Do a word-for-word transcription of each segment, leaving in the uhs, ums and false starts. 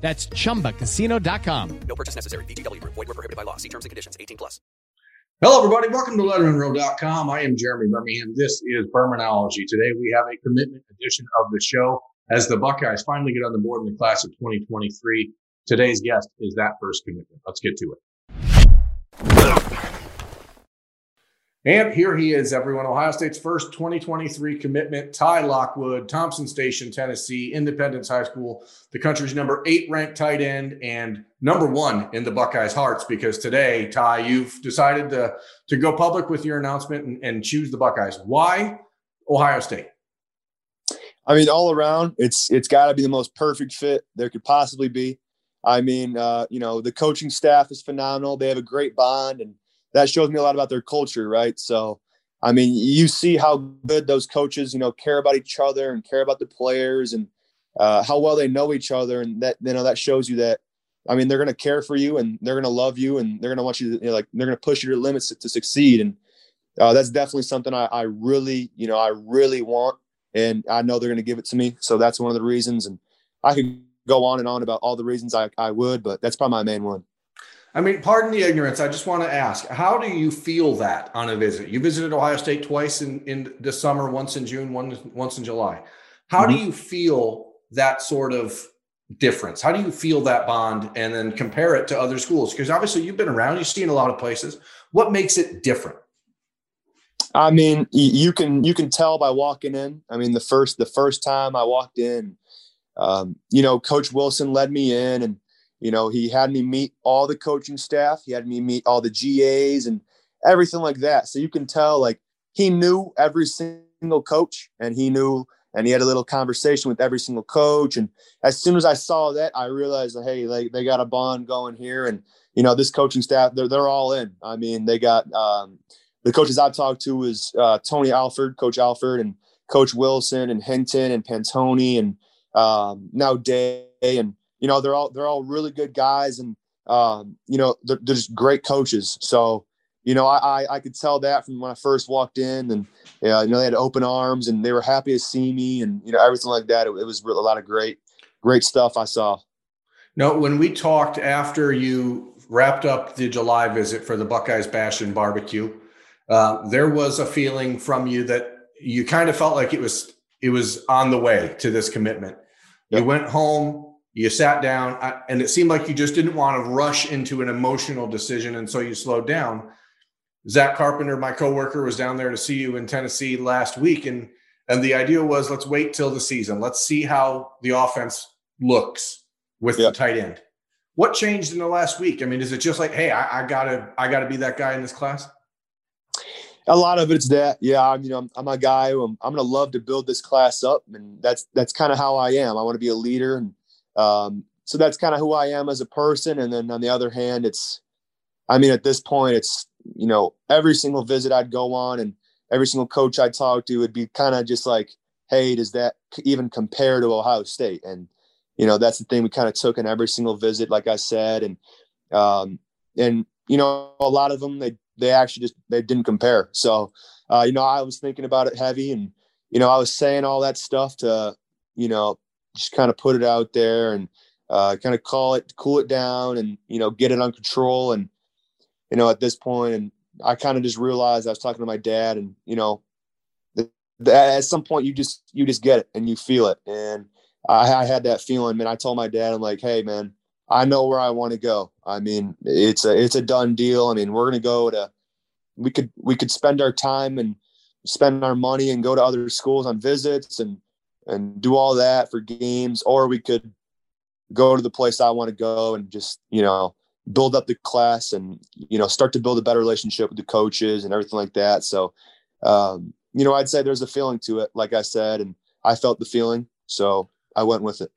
That's chumba casino dot com. No purchase necessary. V G W Group. Void where prohibited by law. See terms and conditions. eighteen plus. Hello, everybody. Welcome to Letterman Row dot com. I am Jeremy Burmey, and this is Bermanology. Today, we have a commitment edition of the show as the Buckeyes finally get on the board in the class of twenty twenty-three. Today's guest is that first commitment. Let's get to it. And here he is, everyone. Ohio State's first twenty twenty-three commitment, Ty Lockwood, Thompson Station, Tennessee, Independence High School, the country's number eight ranked tight end and number one in the Buckeyes' hearts, because today, Ty, you've decided to, to go public with your announcement and, and choose the Buckeyes. Why Ohio State? I mean, all around, it's it's got to be the most perfect fit there could possibly be. I mean, uh, you know, the coaching staff is phenomenal. They have a great bond, and that shows me a lot about their culture, right? So, I mean, you see how good those coaches, you know, care about each other and care about the players and uh, how well they know each other. And that, you know, that shows you that, I mean, they're going to care for you and they're going to love you and they're going to want you to, you know, like, they're going to push you to limits to, to succeed. And uh, that's definitely something I, I really, you know, I really want. And I know they're going to give it to me. So that's one of the reasons. And I can go on and on about all the reasons I, I would, but that's probably my main one. I mean, pardon the ignorance. I just want to ask, how do you feel that on a visit? You visited Ohio State twice in, in this summer, once in June, one, once in July. How mm-hmm. do you feel that sort of difference? How do you feel that bond and then compare it to other schools? Because obviously you've been around, you've seen a lot of places. What makes it different? I mean, you can you can tell by walking in. I mean, the first the first time I walked in, um, you know, Coach Wilson led me in, and you know, he had me meet all the coaching staff. He had me meet all the G As and everything like that. So you can tell, like, he knew every single coach, and he knew, and he had a little conversation with every single coach. And as soon as I saw that, I realized, hey, like, they got a bond going here. And, you know, this coaching staff, they're, they're all in. I mean, they got um, the coaches I've talked to is uh, Tony Alford, Coach Alford, and Coach Wilson, and Hinton, and Pantone, and um, now Day, and, you know, they're all they're all really good guys, and um, you know, they're, they're just great coaches. So, you know, I, I I could tell that from when I first walked in, and yeah, you know, they had open arms, and they were happy to see me, and you know, everything like that. It, it was a lot of great great stuff I saw. No, when we talked after you wrapped up the July visit for the Buckeyes Bash and Barbecue, uh, there was a feeling from you that you kind of felt like it was it was on the way to this commitment. Yep. You went home. You sat down, and it seemed like you just didn't want to rush into an emotional decision, and so you slowed down. Zach Carpenter, my coworker, was down there to see you in Tennessee last week, and and the idea was, let's wait till the season. Let's see how the offense looks with yeah. the tight end. What changed in the last week? I mean, is it just like, hey, I, I gotta, I gotta be that guy in this class? A lot of it's that, yeah. I'm, you know, I'm, I'm a guy who I'm, I'm gonna love to build this class up, and that's that's kind of how I am. I want to be a leader. And Um, so that's kind of who I am as a person. And then on the other hand, it's, I mean, at this point, it's, you know, every single visit I'd go on and every single coach I talked to would be kind of just like, hey, does that even compare to Ohio State? And, you know, that's the thing we kind of took in every single visit, like I said, and, um, and, you know, a lot of them, they, they actually just, they didn't compare. So, uh, you know, I was thinking about it heavy, and, you know, I was saying all that stuff to, you know, just kind of put it out there and uh, kind of call it, cool it down, and, you know, get it on control. And, you know, at this point, and I kind of just realized I was talking to my dad, and, you know, th- th- at some point you just, you just get it and you feel it. And I, I had that feeling, man. I told my dad, I'm like, hey man, I know where I want to go. I mean, it's a, it's a done deal. I mean, we're going to go to, we could, we could spend our time and spend our money and go to other schools on visits and, and do all that for games, or we could go to the place I want to go and just, you know, build up the class and, you know, start to build a better relationship with the coaches and everything like that. So, um, you know, I'd say there's a feeling to it, like I said, and I felt the feeling, so I went with it.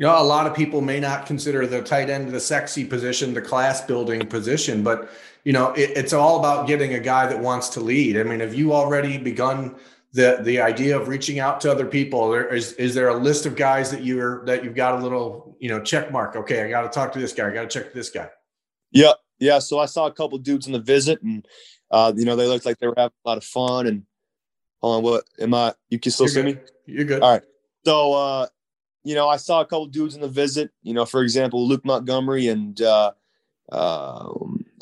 you know, a lot of people may not consider the tight end the sexy position, the class building position, but you know, it, it's all about getting a guy that wants to lead. I mean, have you already begun the the idea of reaching out to other people? There is, is there a list of guys that you're, that you've got a little, you know, check mark? Okay, I got to talk to this guy. I got to check this guy. Yeah. Yeah. So I saw a couple of dudes in the visit and, uh, you know, they looked like they were having a lot of fun. And hold on, what am I? You can still see me? You're good. All right. So, uh, you know, I saw a couple of dudes in the visit, you know, for example, Luke Montgomery and, uh, uh,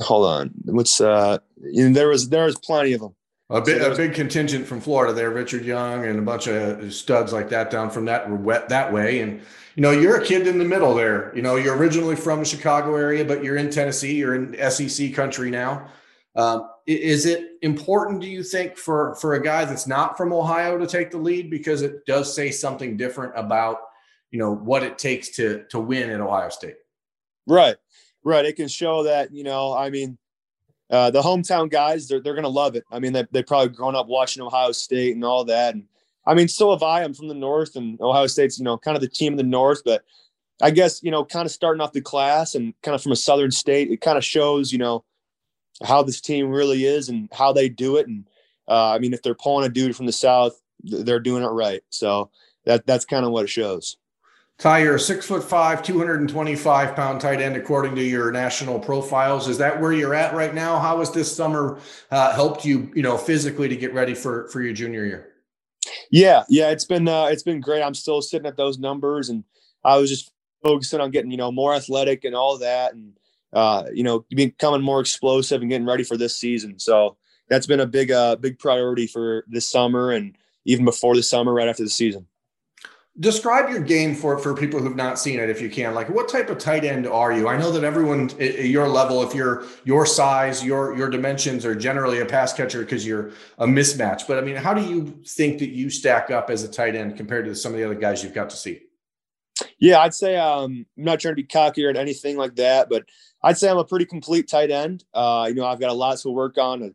hold on. What's, uh, you know, there was, there was plenty of them. A big, so a big contingent from Florida there, Richard Young and a bunch of studs like that down from that wet that way. And, you know, you're a kid in the middle there. You know, you're originally from the Chicago area, but you're in Tennessee, you're in S E C country now. Um, is it important, do you think, for, for a guy that's not from Ohio to take the lead? Because it does say something different about, you know, what it takes to, to win at Ohio State. Right. Right. It can show that, you know, I mean, Uh, the hometown guys, they're, they're going to love it. I mean, they they probably grown up watching Ohio State and all that. And I mean, so have I. I'm from the North, and Ohio State's, you know, kind of the team in the North. But I guess, you know, kind of starting off the class and kind of from a Southern state, it kind of shows, you know, how this team really is and how they do it. And uh, I mean, if they're pulling a dude from the South, they're doing it right. So that that's kind of what it shows. Ty, you're a six foot five, two hundred twenty-five pound tight end, according to your national profiles. Is that where you're at right now? How has this summer uh, helped you, you know, physically to get ready for, for your junior year? Yeah. Yeah. It's been, uh, it's been great. I'm still sitting at those numbers, and I was just focusing on getting, you know, more athletic and all that. And, uh, you know, becoming more explosive and getting ready for this season. So that's been a big, uh, big priority for this summer and even before the summer, right after the season. Describe your game for, for people who've not seen it, if you can. Like, what type of tight end are you? I know that everyone at your level, if you're your size, your your dimensions are generally a pass catcher because you're a mismatch. But, I mean, how do you think that you stack up as a tight end compared to some of the other guys you've got to see? Yeah, I'd say um, I'm not trying to be cocky or anything like that, but I'd say I'm a pretty complete tight end. Uh, you know, I've got a lot to work on, a,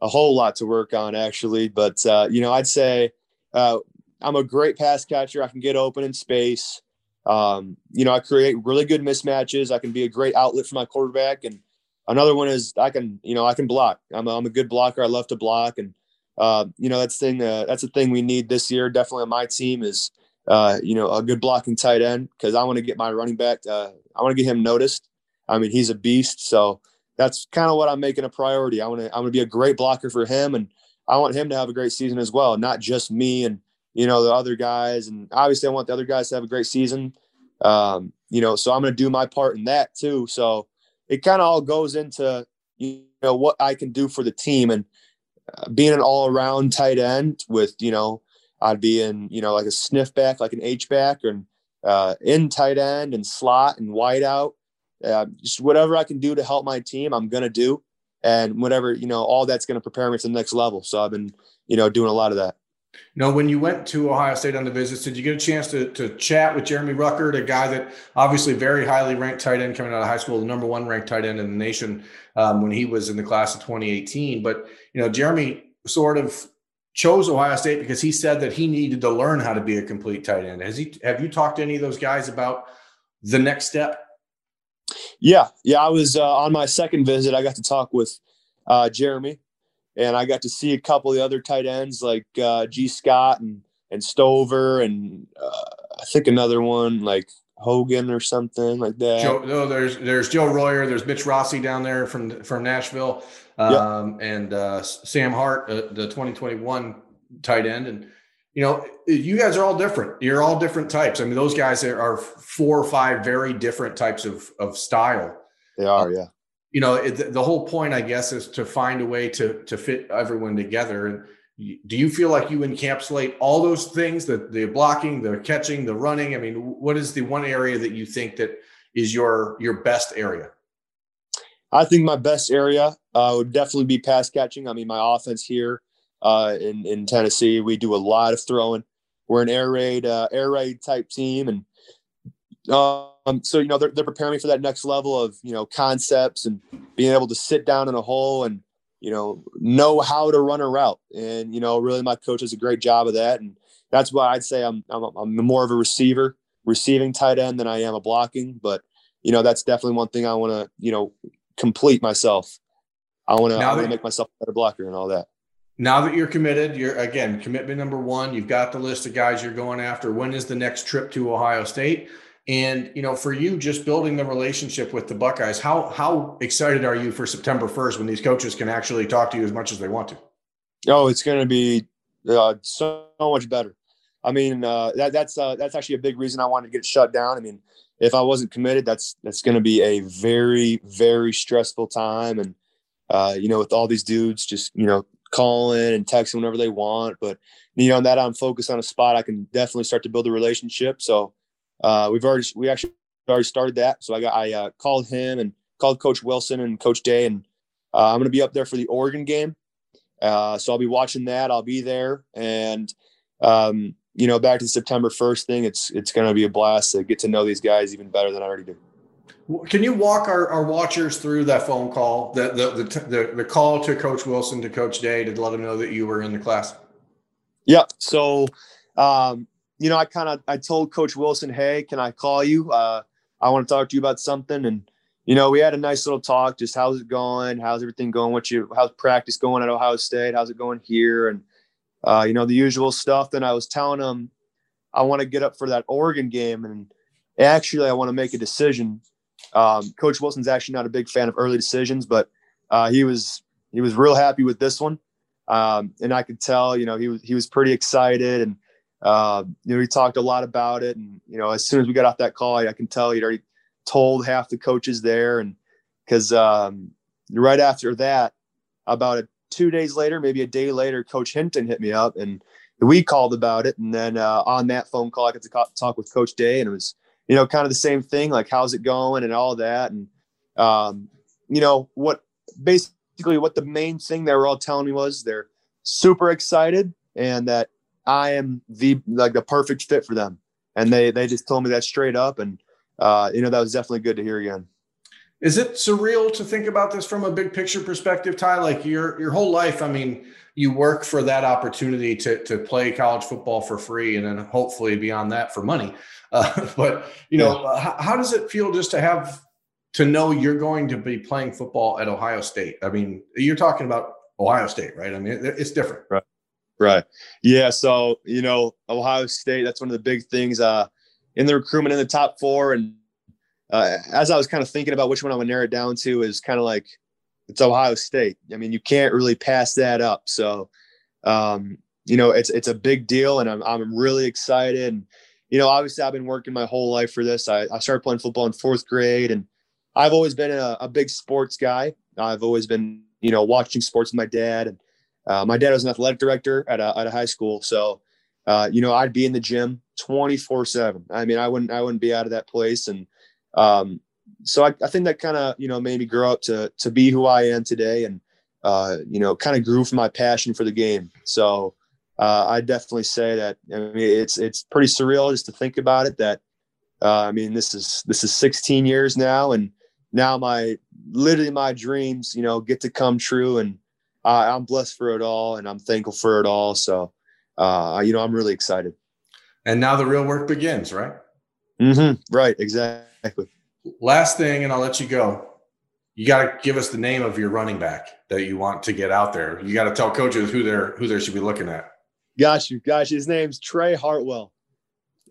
a whole lot to work on, actually. But, uh, you know, I'd say uh, – I'm a great pass catcher. I can get open in space. Um, you know, I create really good mismatches. I can be a great outlet for my quarterback. And another one is I can, you know, I can block. I'm a, I'm a good blocker. I love to block. And, uh, you know, that's thing, uh, that's the thing we need this year. Definitely on my team is, uh, you know, a good blocking tight end, because I want to get my running back. Uh, I want to get him noticed. I mean, he's a beast. So that's kind of what I'm making a priority. I want to, I want to be a great blocker for him. And I want him to have a great season as well. Not just me and, you know, the other guys, and obviously I want the other guys to have a great season. Um, you know, so I'm going to do my part in that too. So it kind of all goes into, you know, what I can do for the team, and uh, being an all around tight end with, you know, I'd be in, you know, like a sniff back, like an H back, and uh, in tight end and slot and wide out, uh, just whatever I can do to help my team, I'm going to do. And whatever, you know, all that's going to prepare me for the next level. So I've been, you know, doing a lot of that. You know, when you went to Ohio State on the visits, did you get a chance to, to chat with Jeremy Ruckert, a guy that obviously very highly ranked tight end coming out of high school, the number one ranked tight end in the nation um, when he was in the class of twenty eighteen? But, you know, Jeremy sort of chose Ohio State because he said that he needed to learn how to be a complete tight end. Has he? Have you talked to any of those guys about the next step? Yeah. Yeah, I was uh, on my second visit. I got to talk with uh, Jeremy. And I got to see a couple of the other tight ends, like uh, G. Scott and and Stover, and uh, I think another one like Hogan or something like that. Joe, no, there's there's Joe Royer, there's Mitch Rossi down there from from Nashville, um, yep. and uh, Sam Hart, uh, the twenty twenty-one tight end. And you know, you guys are all different. You're all different types. I mean, those guys are four or five very different types of of style. They are, yeah. You know, the whole point, I guess, is to find a way to to fit everyone together. And do you feel like you encapsulate all those things, the, the blocking, the catching, the running? I mean, what is the one area that you think that is your your best area? I think my best area uh, would definitely be pass catching. I mean, my offense here uh, in, in Tennessee, we do a lot of throwing. We're an air raid, uh, air raid type team. And Um, so, you know, they're, they're preparing me for that next level of, you know, concepts and being able to sit down in a hole and, you know, know how to run a route. And, you know, really my coach does a great job of that. And that's why I'd say I'm, I'm, I'm more of a receiver receiving tight end than I am a blocking, but you know, that's definitely one thing I want to, you know, complete myself. I want to, I want to make myself a better blocker and all that. Now that you're committed, you're again, commitment number one, you've got the list of guys you're going after. When is the next trip to Ohio State? And, you know, for you, just building the relationship with the Buckeyes, how, how excited are you for September first when these coaches can actually talk to you as much as they want to? Oh, it's going to be uh, so much better. I mean, uh, that, that's, uh, that's actually a big reason I wanted to get shut down. I mean, if I wasn't committed, that's, that's going to be a very, very stressful time. And, uh, you know, with all these dudes just, you know, calling and texting whenever they want, but you know, that I'm focused on a spot, I can definitely start to build a relationship. So, uh, we've already, we actually already started that. So I got, I, uh, called him and called Coach Wilson and Coach Day, and, uh, I'm going to be up there for the Oregon game. Uh, so I'll be watching that. I'll be there. And, um, you know, back to the September first thing, it's it's going to be a blast to get to know these guys even better than I already do. Can you walk our, our watchers through that phone call, the the, the the the call to Coach Wilson, to Coach Day, to let them know that you were in the class? Yeah. So, um, you know, I kind of I told Coach Wilson, hey, can I call you? Uh, I want to talk to you about something. And, you know, we had a nice little talk, just how's it going? How's everything going? What you, how's practice going at Ohio State? How's it going here? And, Uh, you know, the usual stuff. Then I was telling him I want to get up for that Oregon game, and actually I want to make a decision. Um, Coach Wilson's actually not a big fan of early decisions, but uh, he was he was real happy with this one, um, and I could tell. You know, he was he was pretty excited, and uh, you know, he talked a lot about it. And you know, as soon as we got off that call, I, I can tell he'd already told half the coaches there, and because um, right after that, about it. Two days later, maybe a day later, Coach Hinton hit me up, and we called about it. And then uh, on that phone call, I got to co- talk with Coach Day, and it was, you know, kind of the same thing, like how's it going and all that. And, um, you know, what basically what the main thing they were all telling me was they're super excited and that I am the like the perfect fit for them. And they they just told me that straight up. And, uh, you know, that was definitely good to hear again. Is it surreal to think about this from a big picture perspective, Ty? Like your your whole life, I mean, you work for that opportunity to to play college football for free, and then hopefully beyond that for money. Uh, but you know, yeah. how, how does it feel just to have to know you're going to be playing football at Ohio State? I mean, you're talking about Ohio State, right? I mean, it, it's different, right? Right. Yeah. So you know, Ohio State. That's one of the big things uh, in the recruitment in the top four and. Uh, as I was kind of thinking about which one I would narrow it down to is kind of like it's Ohio State. I mean, you can't really pass that up. So, um, you know, it's, it's a big deal, and I'm, I'm really excited. And, you know, obviously I've been working my whole life for this. I, I started playing football in fourth grade, and I've always been a, a big sports guy. I've always been, you know, watching sports with my dad. And uh, my dad was an athletic director at a, at a high school. So, uh, you know, I'd be in the gym twenty-four seven. I mean, I wouldn't, I wouldn't be out of that place. And, Um, so I, I think that kind of, you know, made me grow up to, to be who I am today, and, uh, you know, kind of grew from my passion for the game. So, uh, I definitely say that, I mean, it's, it's pretty surreal just to think about it that, uh, I mean, this is, this is sixteen years now, and now my, literally my dreams, you know, get to come true, and uh, I'm blessed for it all, and I'm thankful for it all. So, uh, you know, I'm really excited. And now the real work begins, right? Mm-hmm. Right. Exactly. Last thing, and I'll let you go. You got to give us the name of your running back that you want to get out there. You got to tell coaches who they're who they should be looking at. Got you, got you. His name's Trey Hartwell,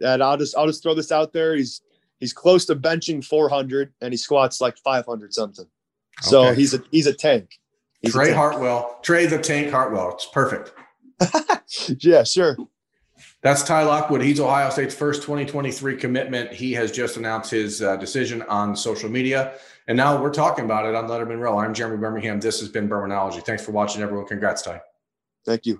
and I'll just I'll just throw this out there. He's he's close to benching four hundred, and he squats like five hundred something. So okay. he's a he's a tank. He's Trey a tank. Hartwell, Trey the Tank Hartwell. It's perfect. Yeah, sure. That's Ty Lockwood. He's Ohio State's first twenty twenty-three commitment. He has just announced his uh, decision on social media. And now we're talking about it on Letterman Row. I'm Jeremy Birmingham. This has been Bermanology. Thanks for watching, everyone. Congrats, Ty. Thank you.